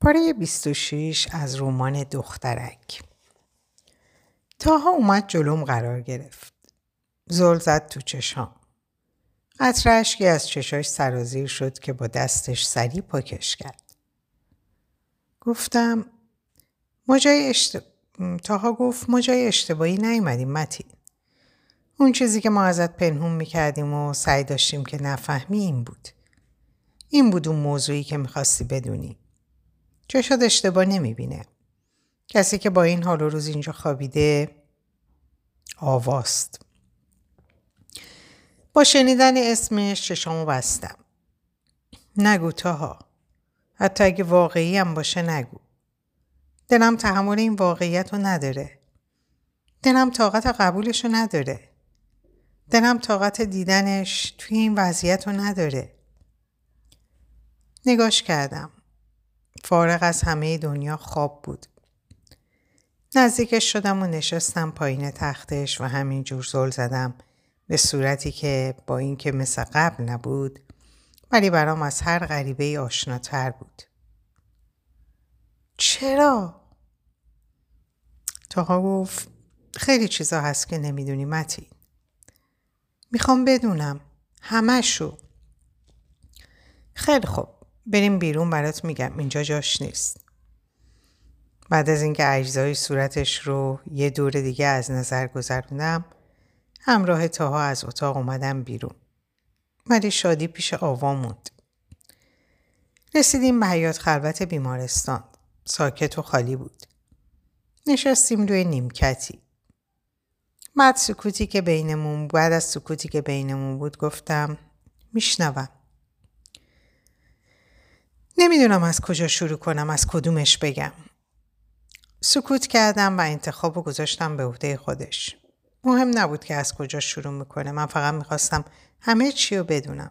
پاره 26 از رمان دخترک. تاها اومد جلوم قرار گرفت. زل زد تو چشام. قطره اشکی از چشاش سرازیر شد که با دستش سریع پاکش کرد. گفتم تاها گفت ما جای اشتباهی نیومدیم متین. اون چیزی که ما ازت پنهون میکردیم و سعی داشتیم که نفهمی این بود اون موضوعی که میخواستی بدونی. چشات اشتباه نمیبینه. کسی که با این حال و روز اینجا خوابیده آواست. با شنیدن اسمش چشامو بستم. نگو تاها. حتی اگه واقعی هم باشه نگو. دلم تحمل این واقعیت رو نداره. دلم طاقت قبولش رو نداره. دلم طاقت دیدنش توی این وضعیت رو نداره. نگاش کردم. فارغ از همه دنیا خواب بود. نزدیکش شدم و نشستم پایین تختش و همینجور زل زدم به صورتی که با این که مثل قبل نبود ولی برام از هر غریبه آشناتر بود. چرا؟ تاها گفت خیلی چیزا هست که نمیدونی متین. میخوام بدونم همشو. خیلی خوب بریم بیرون برات میگم اینجا جاش نیست. بعد از اینکه اجزای صورتش رو یه دور دیگه از نظر گذروندم همراه تاها از اتاق اومدم بیرون. ولی شادی پیش آوا موند. رسیدیم به حیاط خلوت بیمارستان. ساکت و خالی بود. نشستیم روی نیمکتی. بعد سکوتی که بینمون بعد از سکوتی که بینمون بود گفتم میشنوم. نمیدونم از کجا شروع کنم از کدومش بگم. سکوت کردم و انتخابو گذاشتم به عهده خودش. مهم نبود که از کجا شروع میکنه. من فقط میخواستم همه چی رو بدونم.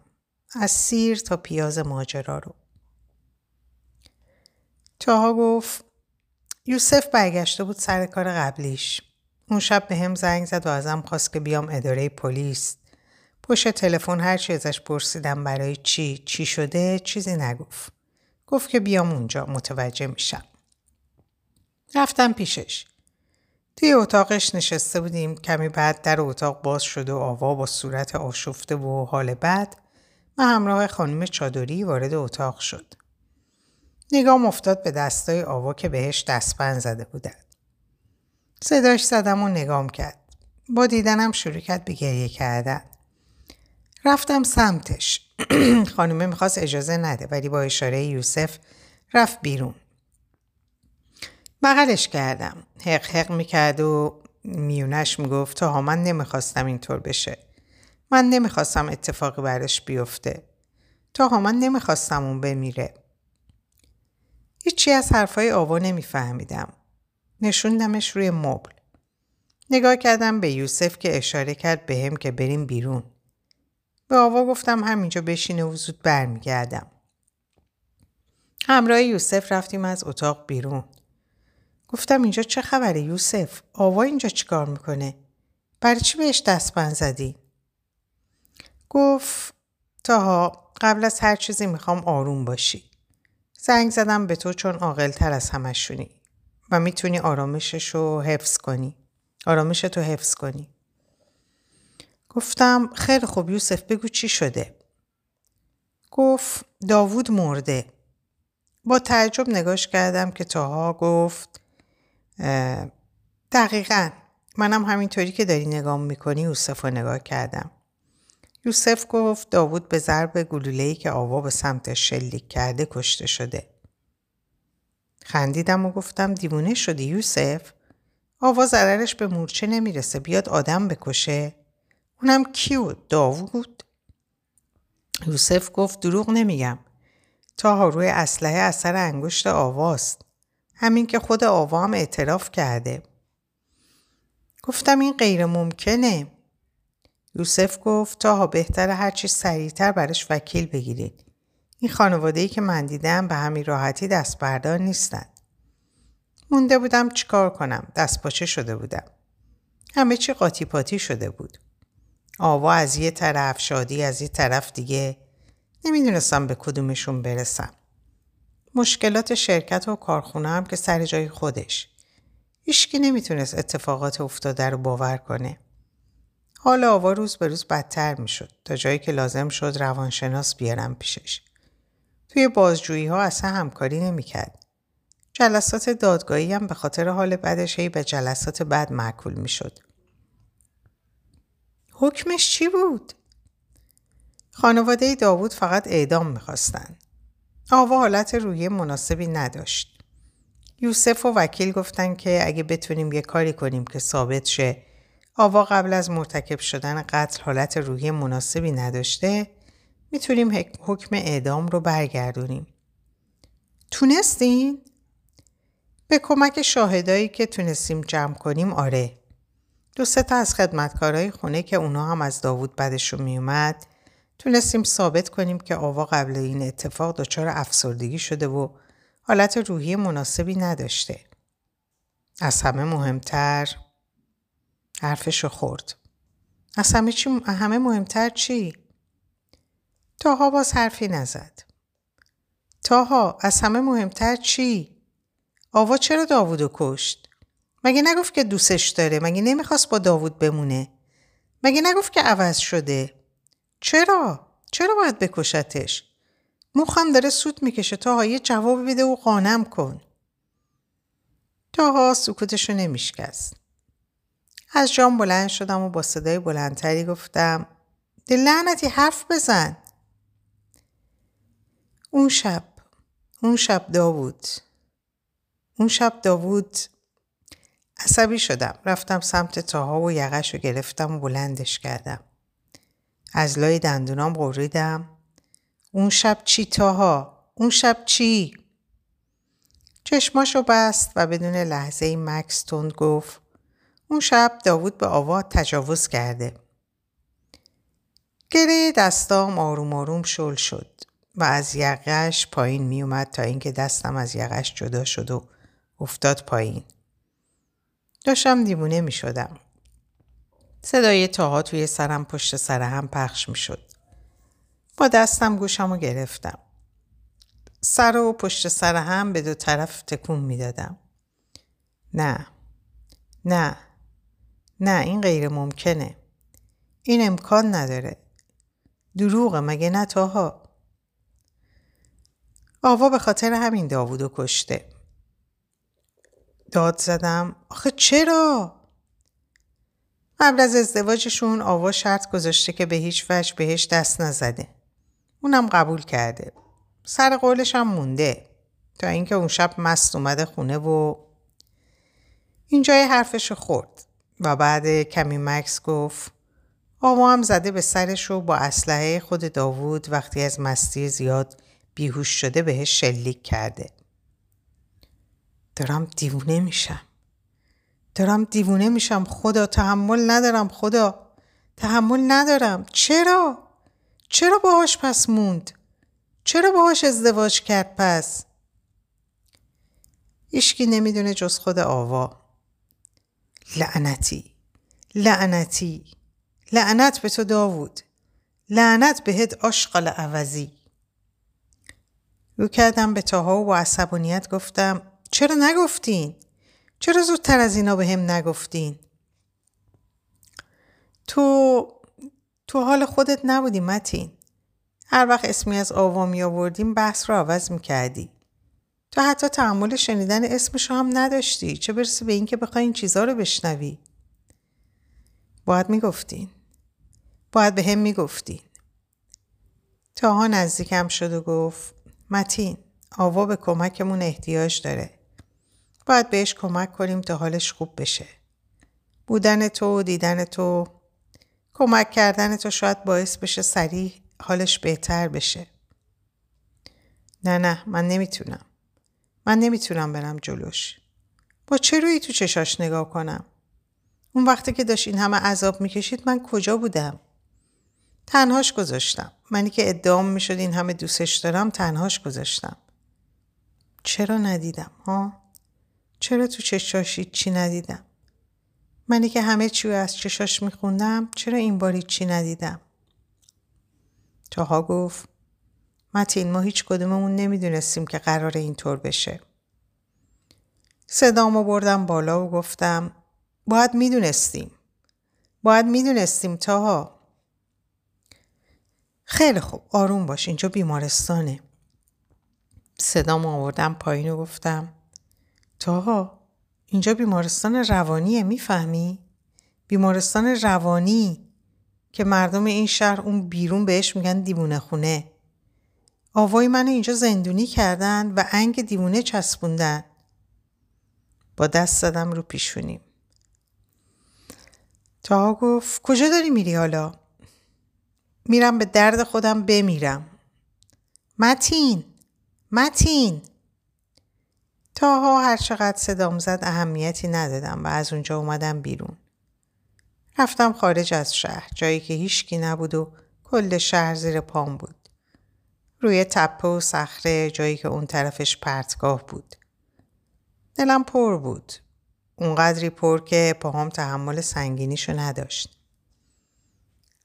از سیر تا پیاز ماجرا رو. تاها گفت یوسف برگشته بود سر کار قبلیش. اون شب به هم زنگ زد و ازم خواست که بیام اداره پلیس. پشت تلفن هر چی ازش پرسیدم برای چی شده چیزی نگفت. گفت که بیام اونجا متوجه میشم. رفتم پیشش. توی اتاقش نشسته بودیم. کمی بعد در اتاق باز شد و آوا با صورت آشفته و حال بد و همراه خانم چادری وارد اتاق شد. نگام افتاد به دستای آوا که بهش دستبند زده بودند. صداش زدم و نگام کرد. با دیدنم شروع کرد به گریه کردن. رفتم سمتش. خانومه میخواست اجازه نده ولی با اشاره یوسف رفت بیرون. بغلش کردم. حق حق میکرد و میونش میگفت تاها من نمیخواستم اینطور بشه. من نمیخواستم اتفاقی برش بیفته. تاها من نمیخواستم اون بمیره. هیچی از حرفای آوا نمیفهمیدم. نشوندمش روی مبل. نگاه کردم به یوسف که اشاره کرد بهم که بریم بیرون. به آوا گفتم همینجا بشینه و زود برمیگردم. همراه یوسف رفتیم از اتاق بیرون. گفتم اینجا چه خبره یوسف؟ آوا اینجا چیکار میکنه؟ برای چی بهش دستبند زدی؟ گفت تاها قبل از هر چیزی میخوام آروم باشی. زنگ زدم به تو چون عاقل‌تر از همشونی و میتونی آرامشتو حفظ کنی. گفتم خیلی خوب یوسف بگو چی شده؟ گفت داوود مرده. با تعجب نگاش کردم که تاها گفت دقیقاً منم همینطوری که داری نگام میکنی یوسف رو نگاه کردم. یوسف گفت داوود به ضرب گلوله‌ای که آوا به سمتش شلیک کرده کشته شده. خندیدم و گفتم دیوونه شدی یوسف؟ آوا ضررش به مورچه نمیرسه بیاد آدم بکشه؟ اونم کیو؟ داوود؟ یوسف گفت دروغ نمیگم. تاها روی اسلحه اثر انگشت آواست. همین که خود آوا هم اعتراف کرده. گفتم این غیر ممکنه. یوسف گفت تاها بهتره هر چی سریعتر برش وکیل بگیرید. این خانواده‌ای که من دیدم به همین راحتی دست بردار نیستن. مونده بودم چیکار کنم؟ دست پاچه شده بودم. همه چی قاطی پاتی شده بود. آوا از یه طرف، شادی از یه طرف دیگه. نمیدونستم به کدومشون برسم. مشکلات شرکت و کارخونه هم که سر جای خودش. هیچکی نمیتونست اتفاقات افتاده رو باور کنه. حال آوا روز به روز بدتر میشد تا جایی که لازم شد روانشناس بیارم پیشش. توی بازجویی ها اصلا همکاری نمیکرد. جلسات دادگاهی هم به خاطر حال بدش هی به جلسات بد معکول میشد. حکمش چی بود؟ خانواده داوود فقط اعدام میخواستن. آوا حالت روحی مناسبی نداشت. یوسف و وکیل گفتن که اگه بتونیم یه کاری کنیم که ثابت شه آوا قبل از مرتکب شدن قتل حالت روحی مناسبی نداشته، میتونیم حکم اعدام رو برگردونیم. تونستین؟ به کمک شاهدایی که تونستیم جمع کنیم آره. 2-3 تا از خدمتکارای خونه که اونا هم از داوود بدشون میومد، تونستیم ثابت کنیم که آوا قبل این اتفاق دچار افسردگی شده و حالت روحی مناسبی نداشته. از همه مهمتر حرفشو خورد. از همه مهمتر چی؟ تاها باز حرفی نزد. تاها از همه مهمتر چی؟ آوا چرا داوودو کشت؟ مگه نگفت که دوستش داره؟ مگه نمیخواست با داوود بمونه؟ مگه نگفت که عوض شده؟ چرا باید بکشتش؟ مخم داره سوت میکشه. تاها یه جواب بده و قانعم کن. تاها سکوتشو نمیشکست. از جام بلند شدم و با صدای بلندتری گفتم لعنتی حرف بزن. اون شب داوود عصبی شدم. رفتم سمت تاها و یقه‌شو گرفتم و بلندش کردم. از لای دندونام غریدم. اون شب چی تاها؟ اون شب چی؟ چشماشو بست و بدون لحظه‌ای مکس تند گفت اون شب داوود به آوا تجاوز کرده. گره دستام آروم آروم شل شد و از یقه‌اش پایین می اومد تا اینکه دستم از یقه‌اش جدا شد و افتاد پایین. داشتم دیوونه می شدم. صدای تاها توی سرم پشت سر هم پخش می شد. با دستم گوشم رو گرفتم. سر و پشت سر هم به دو طرف تکون می دادم. نه این غیر ممکنه. این امکان نداره. دروغه مگه نه تاها؟ آوا به خاطر همین داوودو کشته. داد زدم آخه چرا؟ قبل از ازدواجشون آوا شرط گذاشته که به هیچ وجه بهش دست نزده. اونم قبول کرده. سر قولش هم مونده تا اینکه اون شب مست اومده خونه و اینجای حرفش خورد و بعد کمی مکس گفت آوا هم زده به سرش و با اسلحه خود داوود وقتی از مستی زیاد بیهوش شده بهش شلیک کرده. دارم دیوونه میشم خدا. تحمل ندارم. چرا باهاش پس موند؟ چرا باهاش ازدواج کرد پس؟ هیچکی نمیدونه جز خود آوا. لعنتی لعنت به تو داوود. لعنت بهت آشغال عوضی. رو کردم به تاها و با عصبانیت گفتم چرا نگفتین؟ چرا زودتر از اینا به هم نگفتین؟ تو حال خودت نبودی متین. هر وقت اسمی از آوا می آوردیم بحث رو عوض می کردی. تو حتی تحمل شنیدن اسمش هم نداشتی. چه برسه به این که بخوای این چیزها رو بشنوی. باید به هم می گفتین. تاها نزدیکم شد و گفت متین آوا به کمکمون احتیاج داره. باید بهش کمک کنیم تا حالش خوب بشه. بودن تو، دیدن تو، کمک کردن تو شاید باعث بشه سریع حالش بهتر بشه. نه من نمیتونم برم جلوش. با چه رویی تو چشاش نگاه کنم؟ اون وقتی که داشت این همه عذاب میکشید من کجا بودم؟ تنهاش گذاشتم. منی که ادعام میشد این همه دوستش دارم تنهاش گذاشتم. چرا ندیدم ها؟ چرا تو چشاش چی ندیدم؟ منی که همه چیو از چشاش میخوندم چرا این باری چی ندیدم؟ تاها گفت متین، ما هیچ کدوممون نمیدونستیم که قراره اینطور بشه. صدامو بردم بالا و گفتم باید میدونستیم تاها. خیلی خوب، آروم باش، اینجا بیمارستانه. صدامو آوردم پایین و گفتم تاها، اینجا بیمارستان روانیه، میفهمی؟ بیمارستان روانی که مردم این شهر اون بیرون بهش میگن دیوونه خونه. آوای منو اینجا زندونی کردن و انگ دیوونه چسبوندن. با دست زدم رو پیشونیم. تاها گفت کجا داری میری حالا؟ میرم به درد خودم بمیرم. متین. تاها هر چقدر صدام زد اهمیتی ندادم و از اونجا اومدم بیرون. رفتم خارج از شهر، جایی که هیچکی نبود و کل شهر زیر پام بود. روی تپه و صخره، جایی که اون طرفش پرتگاه بود. دلم پر بود. اونقدری پر که پاهام تحمل سنگینیشو نداشت.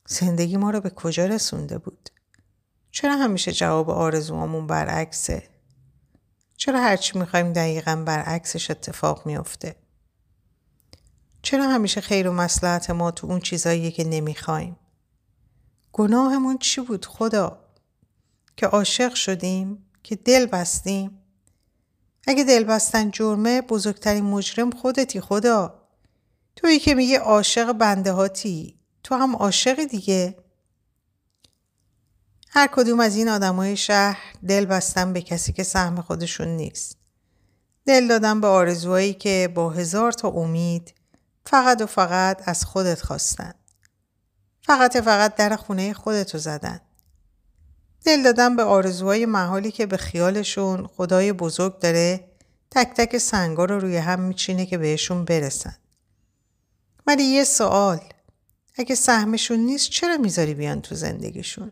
زندگی ما رو به کجا رسونده بود؟ چرا همیشه جواب آرزوامون برعکسه؟ چرا هرچی میخوایم دقیقاً برعکسش اتفاق میفته؟ چرا همیشه خیر و مصلحت ما تو اون چیزاییه که نمیخوایم؟ گناهمون چی بود خدا؟ که عاشق شدیم؟ که دل بستیم؟ اگه دل بستن جرمه، بزرگترین مجرم خودتی خدا. تویی که میگه عاشق بنده هاتی، تو هم عاشق دیگه. هر کدوم از این آدمای شهر دل بستن به کسی که سهم خودشون نیست. دل دادن به آرزوهایی که با هزار تا امید فقط و فقط از خودت خواستن. فقط و فقط در خونه خودتو زدن. دل دادن به آرزوهای محالی که به خیالشون خدای بزرگ داره تک تک سنگا رو روی هم میچینه که بهشون برسن. ولی یه سوال، اگه سهمشون نیست چرا میذاری بیان تو زندگیشون؟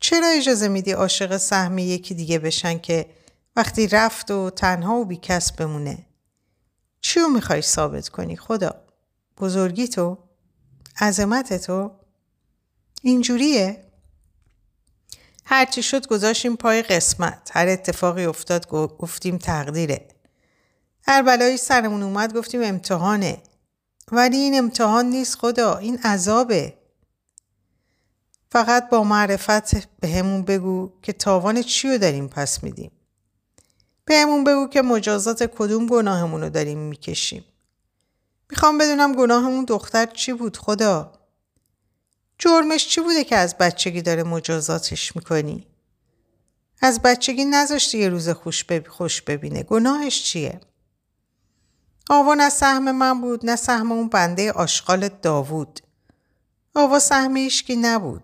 چرا اجازه میدی عاشق سهم یکی دیگه بشن که وقتی رفت و تنها و بیکس بمونه؟ چیو میخوای ثابت کنی خدا؟ بزرگی تو؟ عظمت تو؟ اینجوریه؟ هرچی شد گذاشیم پای قسمت. هر اتفاقی افتاد گفتیم تقدیره. هر بلایی سرمون اومد گفتیم امتحانه. ولی این امتحان نیست خدا، این عذابه. فقط با معرفت به همون بگو که تاوان چیو داریم پس میدیم. به همون بگو که مجازات کدوم گناهمون رو داریم میکشیم. میخوام بدونم گناهمون دختر چی بود خدا؟ جرمش چی بوده که از بچگی داره مجازاتش میکنی؟ از بچگی نذاشتی یه روز خوش ببینه. گناهش چیه؟ آوا نه سهم من بود نه سهم اون بنده آشغال داوود. آوا سهم هیچکی نبود.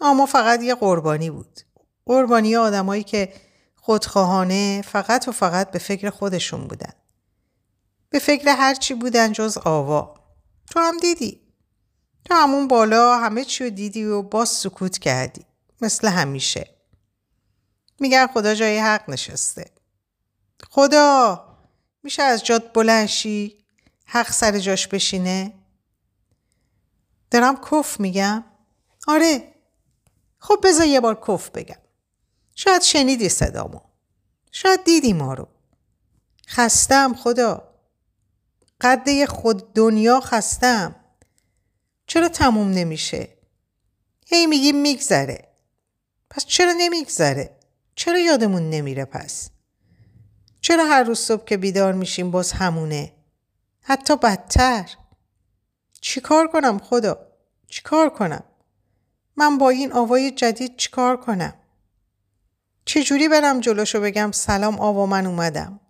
آما فقط یه قربانی بود. قربانی آدمایی که خودخواهانه فقط و فقط به فکر خودشون بودن. به فکر هر چی بودن جز آوا. تو هم دیدی. تو همون بالا همه چی رو دیدی و باز سکوت کردی. مثل همیشه. میگن خدا جای حق نشسته. خدا، میشه از جات بلند شی؟ حق سر جاش بشینه؟ دارم کف میگم؟ آره. خب بذار یه بار کف بگم. شاید شنیدی صدامو. شاید دیدی ما رو. خستم خدا. قده خود دنیا خستم. چرا تموم نمیشه؟ هی میگیم میگذره. پس چرا نمیگذره؟ چرا یادمون نمیره پس؟ چرا هر روز صبح که بیدار میشیم باز همونه؟ حتی بدتر. چیکار کنم خدا؟ چیکار کنم؟ من با این آوای جدید چیکار کنم؟ چجوری برم جلوشو بگم سلام آوا من اومدم؟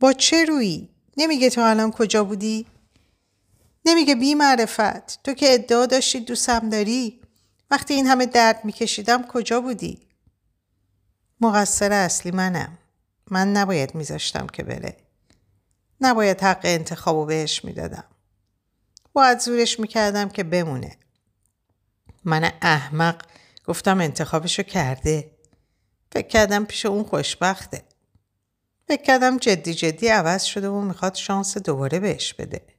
با چه رویی؟ نمیگه تا الان کجا بودی؟ نمیگه بی معرفت، تو که ادعا داشتی دوستم داری، وقتی این همه درد میکشیدم کجا بودی؟ مقصر اصلی منم. من نباید میذاشتم که بره. نباید حق انتخابو بهش میدادم. باید زورش میکردم که بمونه. من احمق گفتم انتخابشو کرده. فکر کردم پیش اون خوشبخته. فکر کردم جدی عوض شده و میخواد شانس دوباره بهش بده.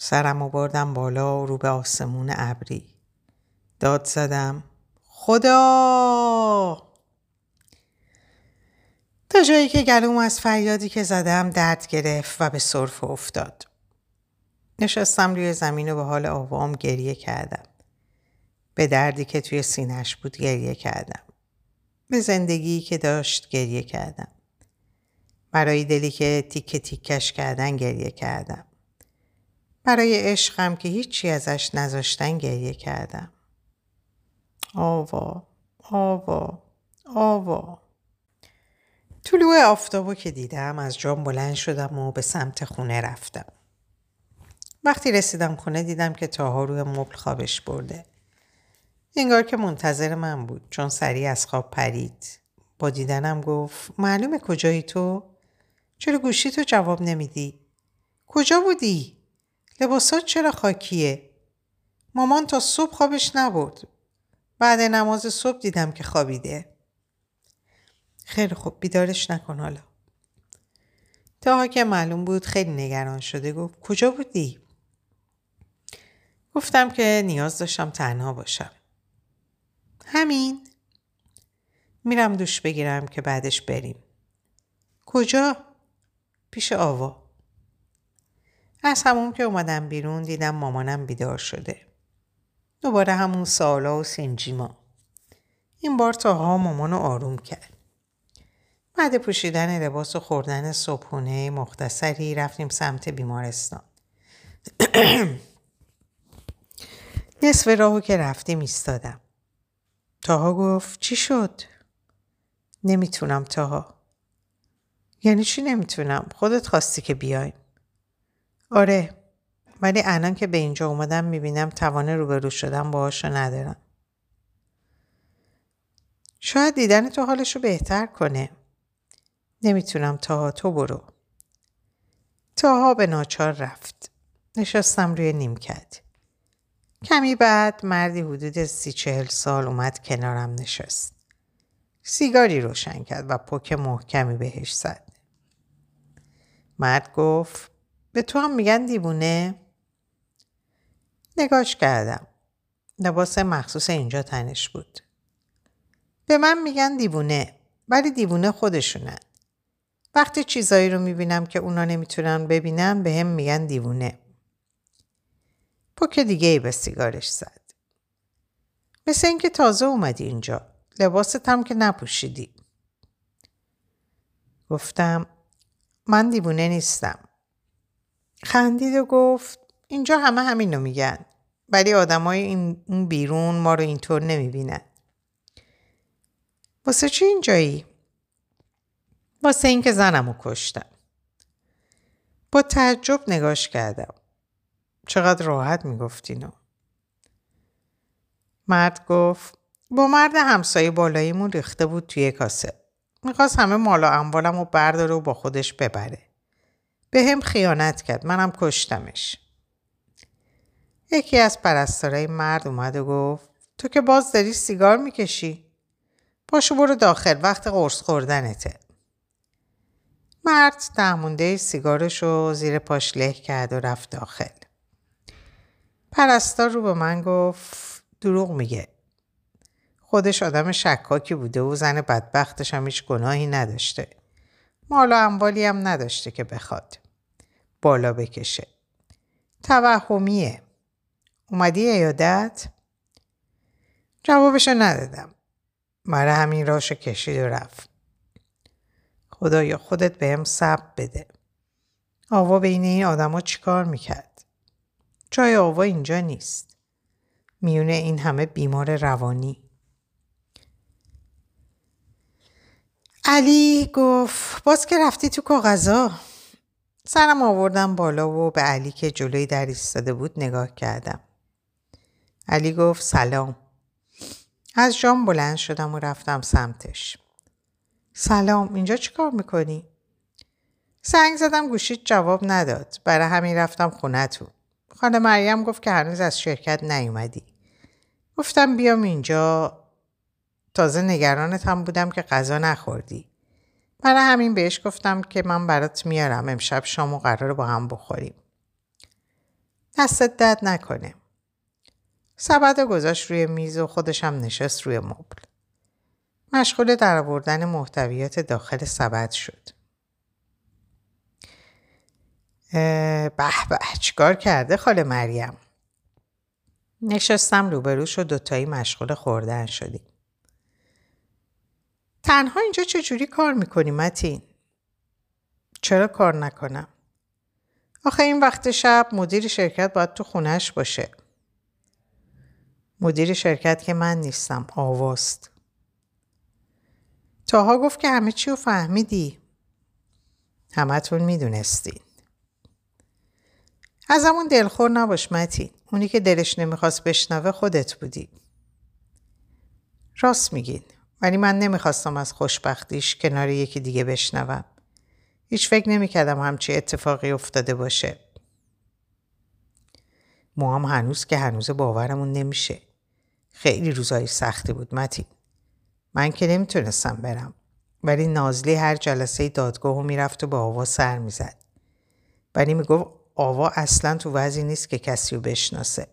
سرم رو بردم بالا و رو به آسمون ابری. داد زدم خدا. تا جایی که گلوم از فریادی که زدم درد گرفت و به سرفه افتاد. نشستم روی زمین و به حال آوام گریه کردم. به دردی که توی سینه‌اش بود گریه کردم. به زندگیی که داشت گریه کردم. برای دلی که تیکه تیکش کردن گریه کردم. برای عشقم که هیچی ازش نذاشتن گریه کردم. آوا، آوا، آوا. طلوع آفتابو که دیدم از جام بلند شدم و به سمت خونه رفتم. وقتی رسیدم خونه دیدم که تاها روی مبل خوابش برده. انگار که منتظر من بود چون سریع از خواب پرید. با دیدنم گفت معلومه کجایی تو؟ چرا گوشی تو جواب نمیدی؟ کجا بودی؟ لباسات چرا خاکیه؟ مامان تا صبح خوابش نبرد. بعد نماز صبح دیدم که خوابیده. خیلی خوب بیدارش نکن حالا. تاها که معلوم بود خیلی نگران شده گفت کجا بودی؟ گفتم که نیاز داشتم تنها باشم. همین؟ میرم دوش بگیرم که بعدش بریم. کجا؟ پیش آوا. از همون که اومدم بیرون دیدم مامانم بیدار شده. دوباره همون سالا و سنجیما. این بار تاها مامانو آروم کرد. بعد پوشیدن لباس و خوردن صبحونه مختصری رفتیم سمت بیمارستان. نصف راهو که رفتیم ایستادم. تاها گفت چی شد؟ نمیتونم تاها. یعنی چی نمیتونم؟ خودت خواستی که بیایم. آره ولی الان که به اینجا اومدم میبینم توانه روبرو شدم باهاشو ندارم. شاید دیدن تو حالشو بهتر کنه. نمیتونم تاها تو برو. تاها به ناچار رفت. نشستم روی نیمکت. کمی بعد مردی حدود 30-40 سال اومد کنارم نشست. سیگاری روشن کرد و پک محکمی بهش زد. مرد گفت به تو هم میگن دیوونه؟ نگاش کردم. لباس مخصوص اینجا تنش بود. به من میگن دیوونه ولی دیوونه خودشونن. وقتی چیزایی رو میبینم که اونا نمیتونن ببینن به هم میگن دیوونه. پک دیگه ای به سیگارش زد. مثل این که تازه اومدی اینجا. لباست هم که نپوشیدی. گفتم من دیوونه نیستم. خندید و گفت اینجا همه همینو میگن ولی آدمای این بیرون ما رو اینطور نمیبینن. واسه چی اینجایی؟ واسه این که زنمو کشتم. با تعجب نگاش کردم. چقدر راحت میگفت اینو. مرد گفت با مرد همسایه بالاییمون ریخته بود توی کاسه. میخواست همه مال و اموالمو برداره و با خودش ببره. به هم خیانت کرد. منم کشتمش. یکی از پرستارای مرد اومد و گفت تو که باز داری سیگار میکشی؟ پاشو برو داخل وقت قرص خوردنته. مرد دهمونده سیگارشو زیر پاش له کرد و رفت داخل. پرستار رو به من گفت دروغ میگه. خودش آدم شکاکی بوده و زن بدبختش هم هیچ گناهی نداشته. مال و اموالی هم نداشته که بخواد بالا بکشه. توهمیه. اومدی عیادت؟ جوابشو ندادم. برای همین راهشو کشید و رفت. خدایا خودت بهم صبر بده. آوا بین این آدما چیکار میکرد؟ جای آوا اینجا نیست. میونه این همه بیمار روانی. علی گفت باز که رفتی تو کاغذا. سرم آوردم بالا و به علی که جلوی در ایستاده بود نگاه کردم. علی گفت سلام. از جام بلند شدم و رفتم سمتش. سلام اینجا چیکار میکنی؟ زنگ زدم گوشیت جواب نداد. برای همین رفتم خونتون. خانم مریم گفت که هنوز از شرکت نیومدی. گفتم بیام اینجا. تازه نگرانت هم بودم که غذا نخوردی. برای همین بهش گفتم که من برات میارم امشب شامو قراره با هم بخوریم. دستت درد نکنه. سبد گذاشت روی میز و خودش هم نشست روی مبل. مشغول درآوردن محتویات داخل سبد شد. به چیکار کرده خاله مریم؟ نشستم روبروش و دوتایی مشغول خوردن شدیم. تنها اینجا چجوری کار میکنی متین؟ چرا کار نکنم؟ آخه این وقت شب مدیر شرکت باید تو خونهش باشه. مدیر شرکت که من نیستم، آواست. تاها گفت که همه چی رو فهمیدی. همه تون میدونستین. از همون دلخور نباش متین. اونی که دلش نمیخواست بشنوه خودت بودی. راست میگین. ولی من نمیخواستم از خوشبختیش کنار یکی دیگه بشنوم. هیچ فکر نمیکردم همچی اتفاقی افتاده باشه. ما هم هنوز که هنوز باورمون نمیشه. خیلی روزای سختی بود متین. من که نمیتونستم برم. ولی نازلی هر جلسه دادگاهو میرفت و با آوا سر میزد. ولی میگفت آوا اصلا تو وضعی نیست که کسی رو بشناسه.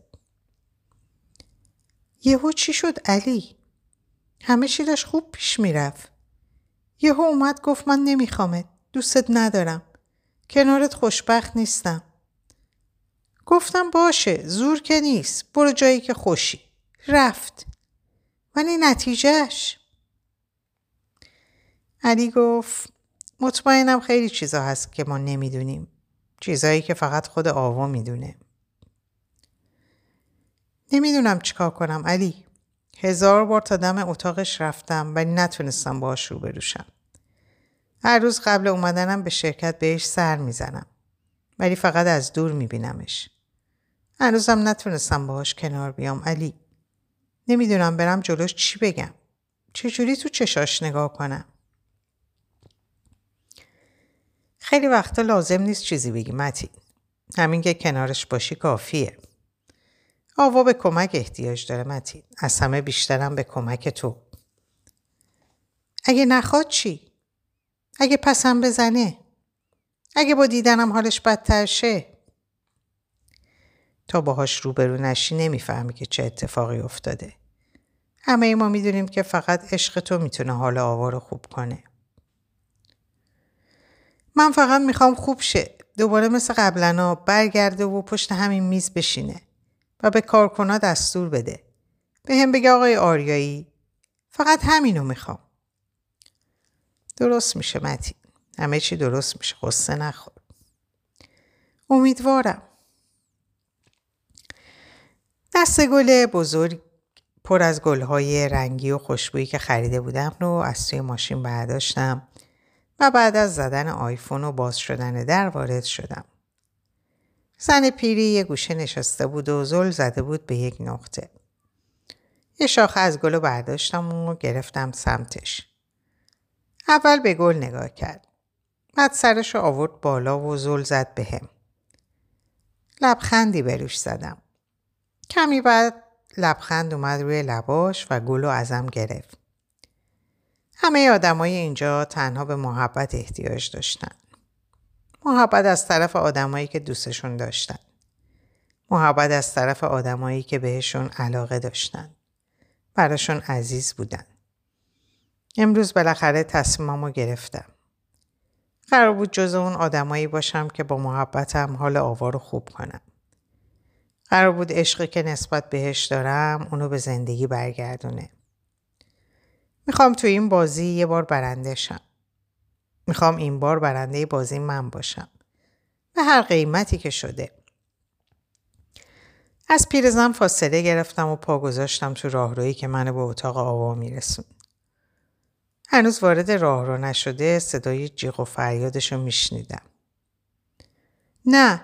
یهو چی شد علی؟ همه چی داشت خوب پیش میرفت. یهو اومد گفت من نمیخوامت. دوستت ندارم. کنارت خوشبخت نیستم. گفتم باشه. زور که نیست. برو جایی که خوشی. رفت. ولی نتیجهش؟ علی گفت مطمئنم خیلی چیزا هست که ما نمیدونیم. چیزایی که فقط خود آوا میدونه. نمیدونم چیکار کنم علی. 1000 بار تا دم اتاقش رفتم ولی نتونستم باهاش روبرو شم. هر روز قبل اومدنم به شرکت بهش سر میزنم. ولی فقط از دور میبینمش. هنوزم نتونستم باهاش کنار بیام علی. نمیدونم برم جلوش چی بگم. چجوری تو چشاش نگاه کنم. خیلی وقتا لازم نیست چیزی بگی متین. همین که کنارش باشی کافیه. آوا به کمک احتیاج داره متین. از همه بیشترم به کمک تو. اگه نخواد چی؟ اگه پسم بزنه؟ اگه با دیدنم حالش بدتر شه؟ تا باهاش روبرو نشی نمیفهمی که چه اتفاقی افتاده. همه ما میدونیم که فقط عشق تو میتونه حال آوا رو خوب کنه. من فقط میخوام خوب شه. دوباره مثل قبلنا برگرده و پشت همین میز بشینه و به کارکنا دستور بده. به هم بگه آقای آریایی فقط همینو میخوام. درست میشه متین. همه چی درست میشه. غصه نخور. امیدوارم. دست گل بزرگ پر از گلهای رنگی و خوشبویی که خریده بودم رو از توی ماشین برداشتم و بعد از زدن آیفون و باز شدن در وارد شدم. زن پیری یه گوشه نشسته بود و زل زده بود به یک نقطه. یه شاخه از گل رو برداشتم و گرفتم سمتش. اول به گل نگاه کرد. بعد سرش رو آورد بالا و زل زد به هم. لبخندی به روش زدم. کمی بعد لبخند اومد روی لباش و گل رو ازم گرفت. همه آدمای اینجا تنها به محبت احتیاج داشتن. محبت از طرف آدمایی که دوستشون داشتن. محبت از طرف آدمایی که بهشون علاقه داشتن. براشون عزیز بودن. امروز بالاخره تصمیممو گرفتم. قرار بود جز اون آدمایی باشم که با محبتم حال آوا رو خوب کنم. قرار بود عشقی که نسبت بهش دارم اونو به زندگی برگردونه. میخوام تو این بازی یه بار برنده شم. میخوام این بار برنده بازی من باشم. به هر قیمتی که شده. از پیرزن فاصله گرفتم و پا گذاشتم تو راهرویی که منو به اتاق آوا میرسون. هنوز وارد راهرو نشده صدای جیغ و فریادشو میشنیدم. نه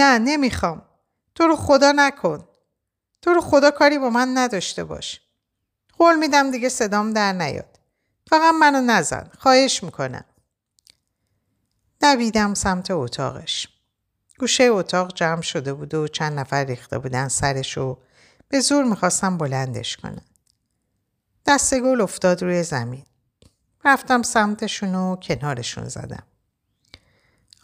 نمیخوام. تو رو خدا نکن. تو رو خدا کاری با من نداشته باش. قول میدم دیگه صدام در نیاد. فقط منو نزن. خواهش میکنم. دویدم سمت اتاقش. گوشه اتاق جمع شده بود و چند نفر ریخته بودن سرش و به زور میخواستم بلندش کنم. دست گل افتاد روی زمین. رفتم سمتشون و کنارشون زدم.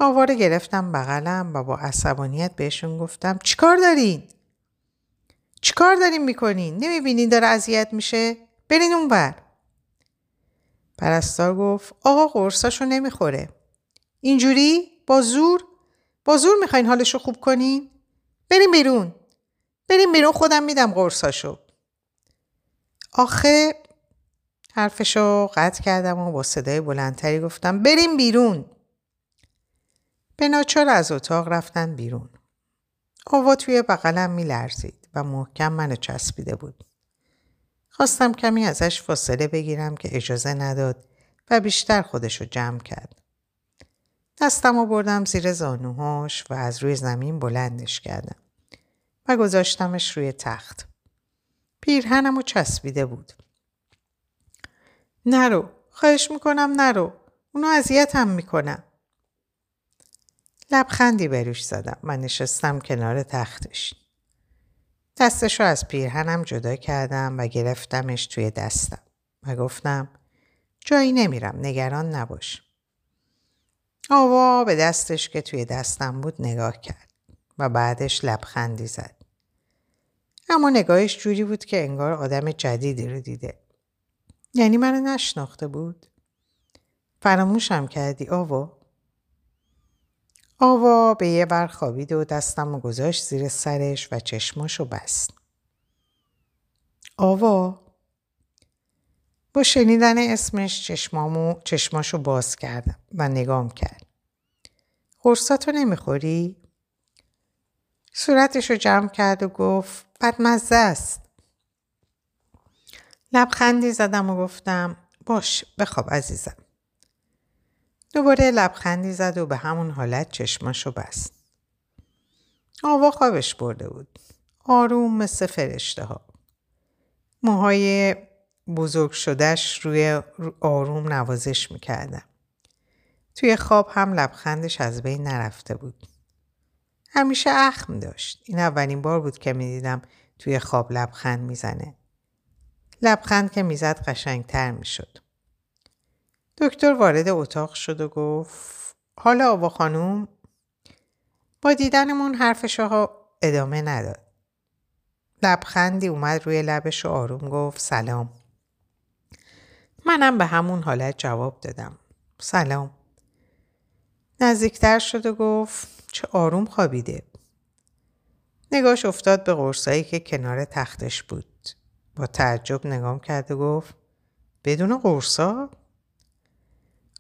آوا رو گرفتم بغلم و با عصبانیت بهشون گفتم چیکار دارین؟ چیکار دارین میکنین؟ نمیبینین داره اذیت میشه؟ برین اونور. پرستار گفت آقا قرصاشو نمیخوره. اینجوری با زور میخواین حالشو خوب کنین؟ بریم بیرون خودم میدم قرصاشو. آخه حرفشو قطع کردم و با صدای بلندتری گفتم بریم بیرون. به ناچار از اتاق رفتن بیرون. آوا توی بغلم میلرزید و محکم منو چسبیده بود. خواستم کمی ازش فاصله بگیرم که اجازه نداد و بیشتر خودشو جمع کرد. دستمو بردم زیر زانوهاش و از روی زمین بلندش کردم و گذاشتمش روی تخت. پیرهنمو چسبیده بود. نرو، خواهش میکنم نرو، اونو اذیتم میکنم. لبخندی بروش زدم و نشستم کنار تختش. دستشو از پیرهنم جدا کردم و گرفتمش توی دستم و گفتم جایی نمیرم، نگران نباش. آوا به دستش که توی دستم بود نگاه کرد و بعدش لبخندی زد. اما نگاهش جوری بود که انگار آدم جدیدی رو دیده. یعنی منو نشناخته بود؟ فراموشم کردی آوا؟ آوا به یه بر خوابید و دستم رو گذاشت زیر سرش و چشماشو بست. آوا با شنیدن اسمش چشماشو باز کردم و نگام کرد. قرصاتو نمیخوری؟ صورتشو جمع کرد و گفت بدمزه است. لبخندی زدم و گفتم باش بخواب عزیزم. دوباره لبخندی زد و به همون حالت چشماشو بست. آوا خوابش برده بود. آروم مثل فرشته ها. موهای بزرگ شدهش روی آروم نوازش میکردم. توی خواب هم لبخندش از بین نرفته بود. همیشه اخم داشت. این اولین بار بود که میدیدم توی خواب لبخند میزنه. لبخند که میزد قشنگتر میشد. دکتر وارد اتاق شد و گفت حالا آوا خانوم؟ با دیدنمون حرفشو ادامه نداد. لبخندی اومد روی لبش و آروم گفت سلام. منم به همون حالت جواب دادم سلام. نزدیکتر شد و گفت چه آروم خوابیده. نگاش افتاد به قرصایی که کنار تختش بود. با تعجب نگام کرد و گفت بدون قرصا؟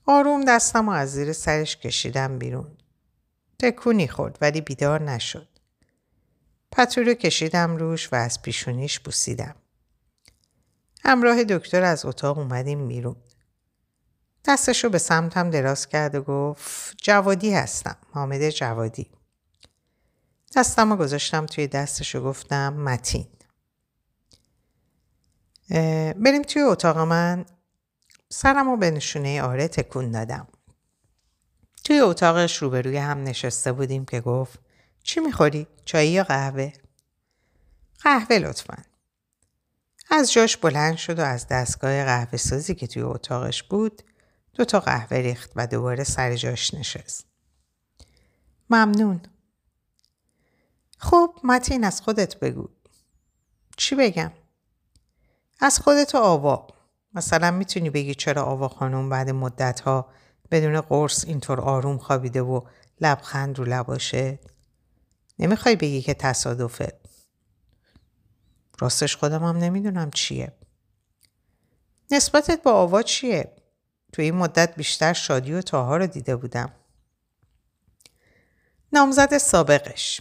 آروم دستم و از زیر سرش کشیدم بیرون. تکونی خورد ولی بیدار نشد. پتو کشیدم روش و از پیشونیش بوسیدم. همراه دکتر از اتاق اومدیم بیرون. دستشو به سمتم دراز کرد و گفت جوادی هستم، حامد جوادی. دستم رو گذاشتم توی دستش و گفتم متین. بریم توی اتاق من. سرم رو به نشونه آره تکون دادم. توی اتاقش روبروی هم نشسته بودیم که گفت چی میخوری؟ چای یا قهوه؟ قهوه لطفاً. از جاش بلند شد و از دستگاه قهوه سازی که توی اتاقش بود 2 تا قهوه ریخت و دوباره سر جاش نشست. ممنون. خب متین از خودت بگو. چی بگم؟ از خودت و آوا. مثلا میتونی بگی چرا آوا خانم بعد مدت‌ها بدون قرص اینطور آروم خوابیده و لبخند رو لباشه؟ نمیخوای بگی که تصادفه؟ راستش خودم هم نمیدونم چیه. نسبتت با آوا چیه؟ توی این مدت بیشتر شادی و تاها رو دیده بودم. نامزد سابقش.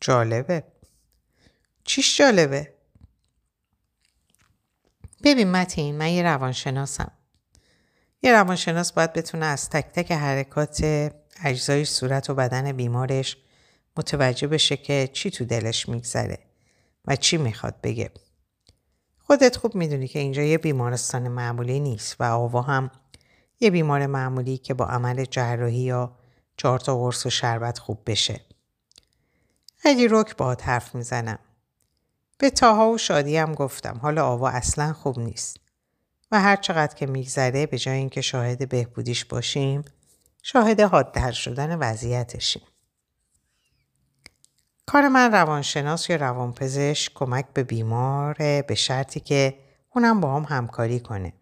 جالبه. چیش جالبه؟ ببین متین، من یه روانشناسم. یه روانشناس باید بتونه از تک تک حرکات اجزای صورت و بدن بیمارش متوجه بشه که چی تو دلش میگذره و چی میخواد بگه. خودت خوب میدونی که اینجا یه بیمارستان معمولی نیست و آوا هم یه بیمار معمولی که با عمل جراحی یا 4 تا قرص و شربت خوب بشه. خیلی رک باهات حرف میزنم. به تاها و شادی هم گفتم حالا آوا اصلا خوب نیست و هر چقدر که میگذره به جای اینکه شاهد بهبودیش باشیم شاهد حادتر شدن وضعیتشیم. کار من روانشناس یا روانپزشک کمک به بیماره، به شرطی که اونم با هم همکاری کنه.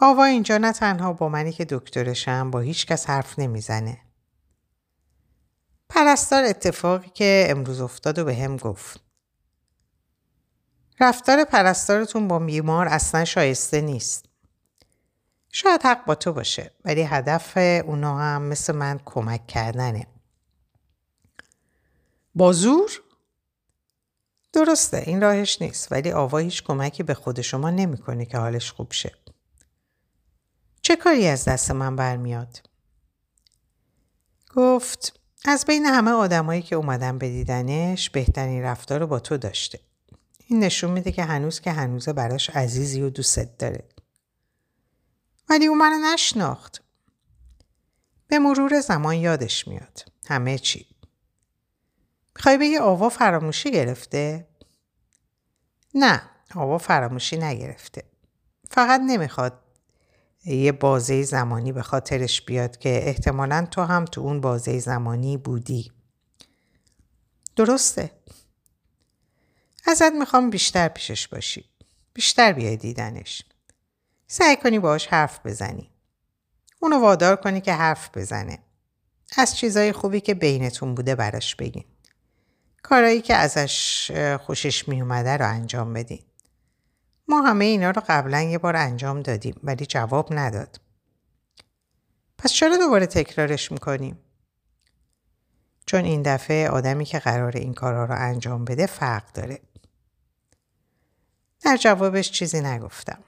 آوا اینجا نه تنها با منی که دکترشم، با هیچ کس حرف نمیزنه. پرستار اتفاقی که امروز افتاد و به هم گفت. رفتار پرستارتون با بیمار اصلا شایسته نیست. شاید حق با تو باشه، ولی هدف اونا هم مثل من کمک کردنه. با زور؟ درسته، این راهش نیست، ولی آوا هیچ کمکی به خود شما نمی‌کنه که حالش خوب شه. چه کاری از دست من برمیاد؟ گفت از بین همه آدمایی که اومدن به دیدنش بهترین رفتار رو با تو داشته. این نشون میده که هنوز که هنوزه براش عزیزی و دوست داره. ولی اون منو نشناخت. به مرور زمان یادش میاد همه چی. میخوای بگی آوا فراموشی گرفته؟ نه، آوا فراموشی نگرفته. فقط نمیخواد یه بازه زمانی به خاطرش بیاد که احتمالاً تو هم تو اون بازه زمانی بودی. درسته؟ ازت میخوام بیشتر پیشش باشی. بیشتر بیای دیدنش. سعی کنی باهاش حرف بزنی. اونو وادار کنی که حرف بزنه. از چیزای خوبی که بینتون بوده براش بگین. کارهایی که ازش خوشش می اومده رو انجام بدین. ما همه اینا رو قبلا یه بار انجام دادیم ولی جواب نداد. پس چرا دوباره تکرارش میکنیم؟ چون این دفعه آدمی که قرار این کارها رو انجام بده فرق داره. در جوابش چیزی نگفتم.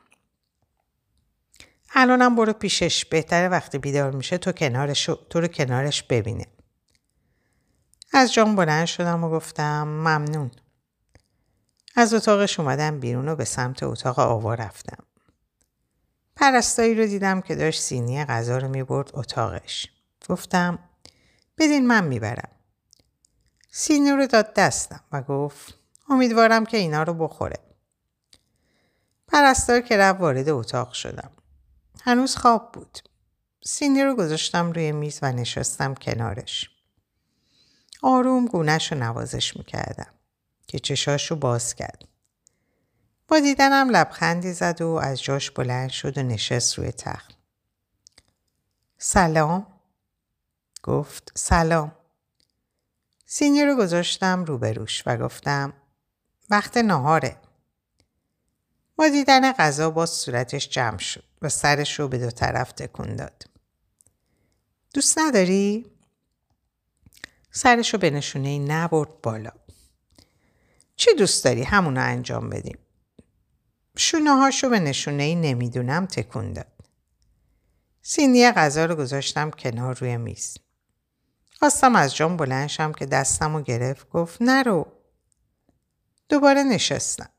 الانم برو پیشش، بهتره وقتی بیدار میشه تو رو کنارش ببینه. از جام بلند شدم و گفتم ممنون. از اتاقش اومدم بیرون و به سمت اتاق آوا رفتم. پرستاری رو دیدم که داشت سینی غذا رو میبرد اتاقش. گفتم بدین من میبرم. سینی رو داد دستم و گفت امیدوارم که اینا رو بخوره. پرستار که رفت وارد اتاق شدم. هنوز خواب بود. سینی رو گذاشتم روی میز و نشستم کنارش. آروم گونه‌ش رو نوازش میکردم که چشاش رو باز کرد. با دیدنم لبخندی زد و از جاش بلند شد و نشست روی تخت. سلام. گفت سلام. سینی رو گذاشتم روبروش و گفتم وقت ناهاره. با دیدن غذا باز صورتش جمع شد و سرش رو به دو طرف تکون داد. دوست نداری؟ سرشو به نشونه نبرد بالا. چی دوست داری همونو انجام بدیم؟ شونه هاشو به نشونه نمیدونم تکون داد. سینی غذا رو گذاشتم کنار روی میز. خواستم از جام بلند شم که دستمو گرفت گفت نرو. دوباره نشستم.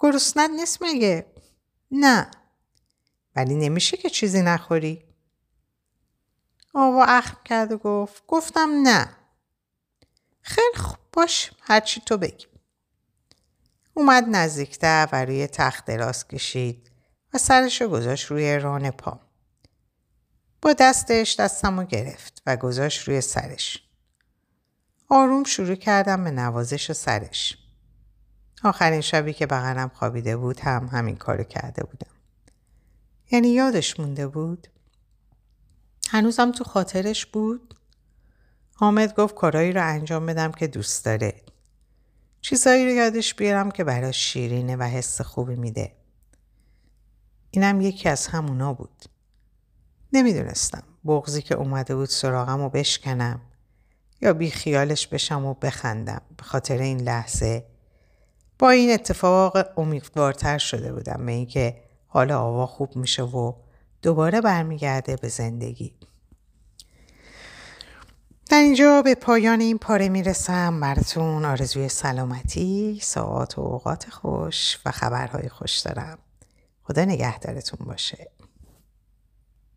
گرسنت نیست مگه؟ نه. ولی نمیشه که چیزی نخوری؟ آوا اخم کرد و گفتم نه. خیلی خوب، باش هرچی تو بگی. اومد نزدیکتر و روی تخت دراز کشید و سرشو گذاشت روی ران پام. با دستش دستمو گرفت و گذاشت روی سرش. آروم شروع کردم به نوازش سرش. آخرین شبی که بغلم خوابیده بود هم همین کارو کرده بودم. یعنی یادش مونده بود؟ هنوزم تو خاطرش بود؟ حامد گفت کارایی رو انجام بدم که دوست داره. چیزایی رو یادش بیارم که براش شیرینه و حس خوبی میده. اینم یکی از همونا بود. نمیدونستم بغضی که اومده بود سراغم رو بشکنم یا بی خیالش بشم و بخندم. به خاطر این لحظه با این اتفاق امیدوارتر شده بودم به این که حال آوا خوب میشه و دوباره برمیگرده به زندگی. در اینجا به پایان این پاره میرسم. براتون آرزوی سلامتی، ساعات و اوقات خوش و خبرهای خوش دارم. خدا نگهدارتون باشه.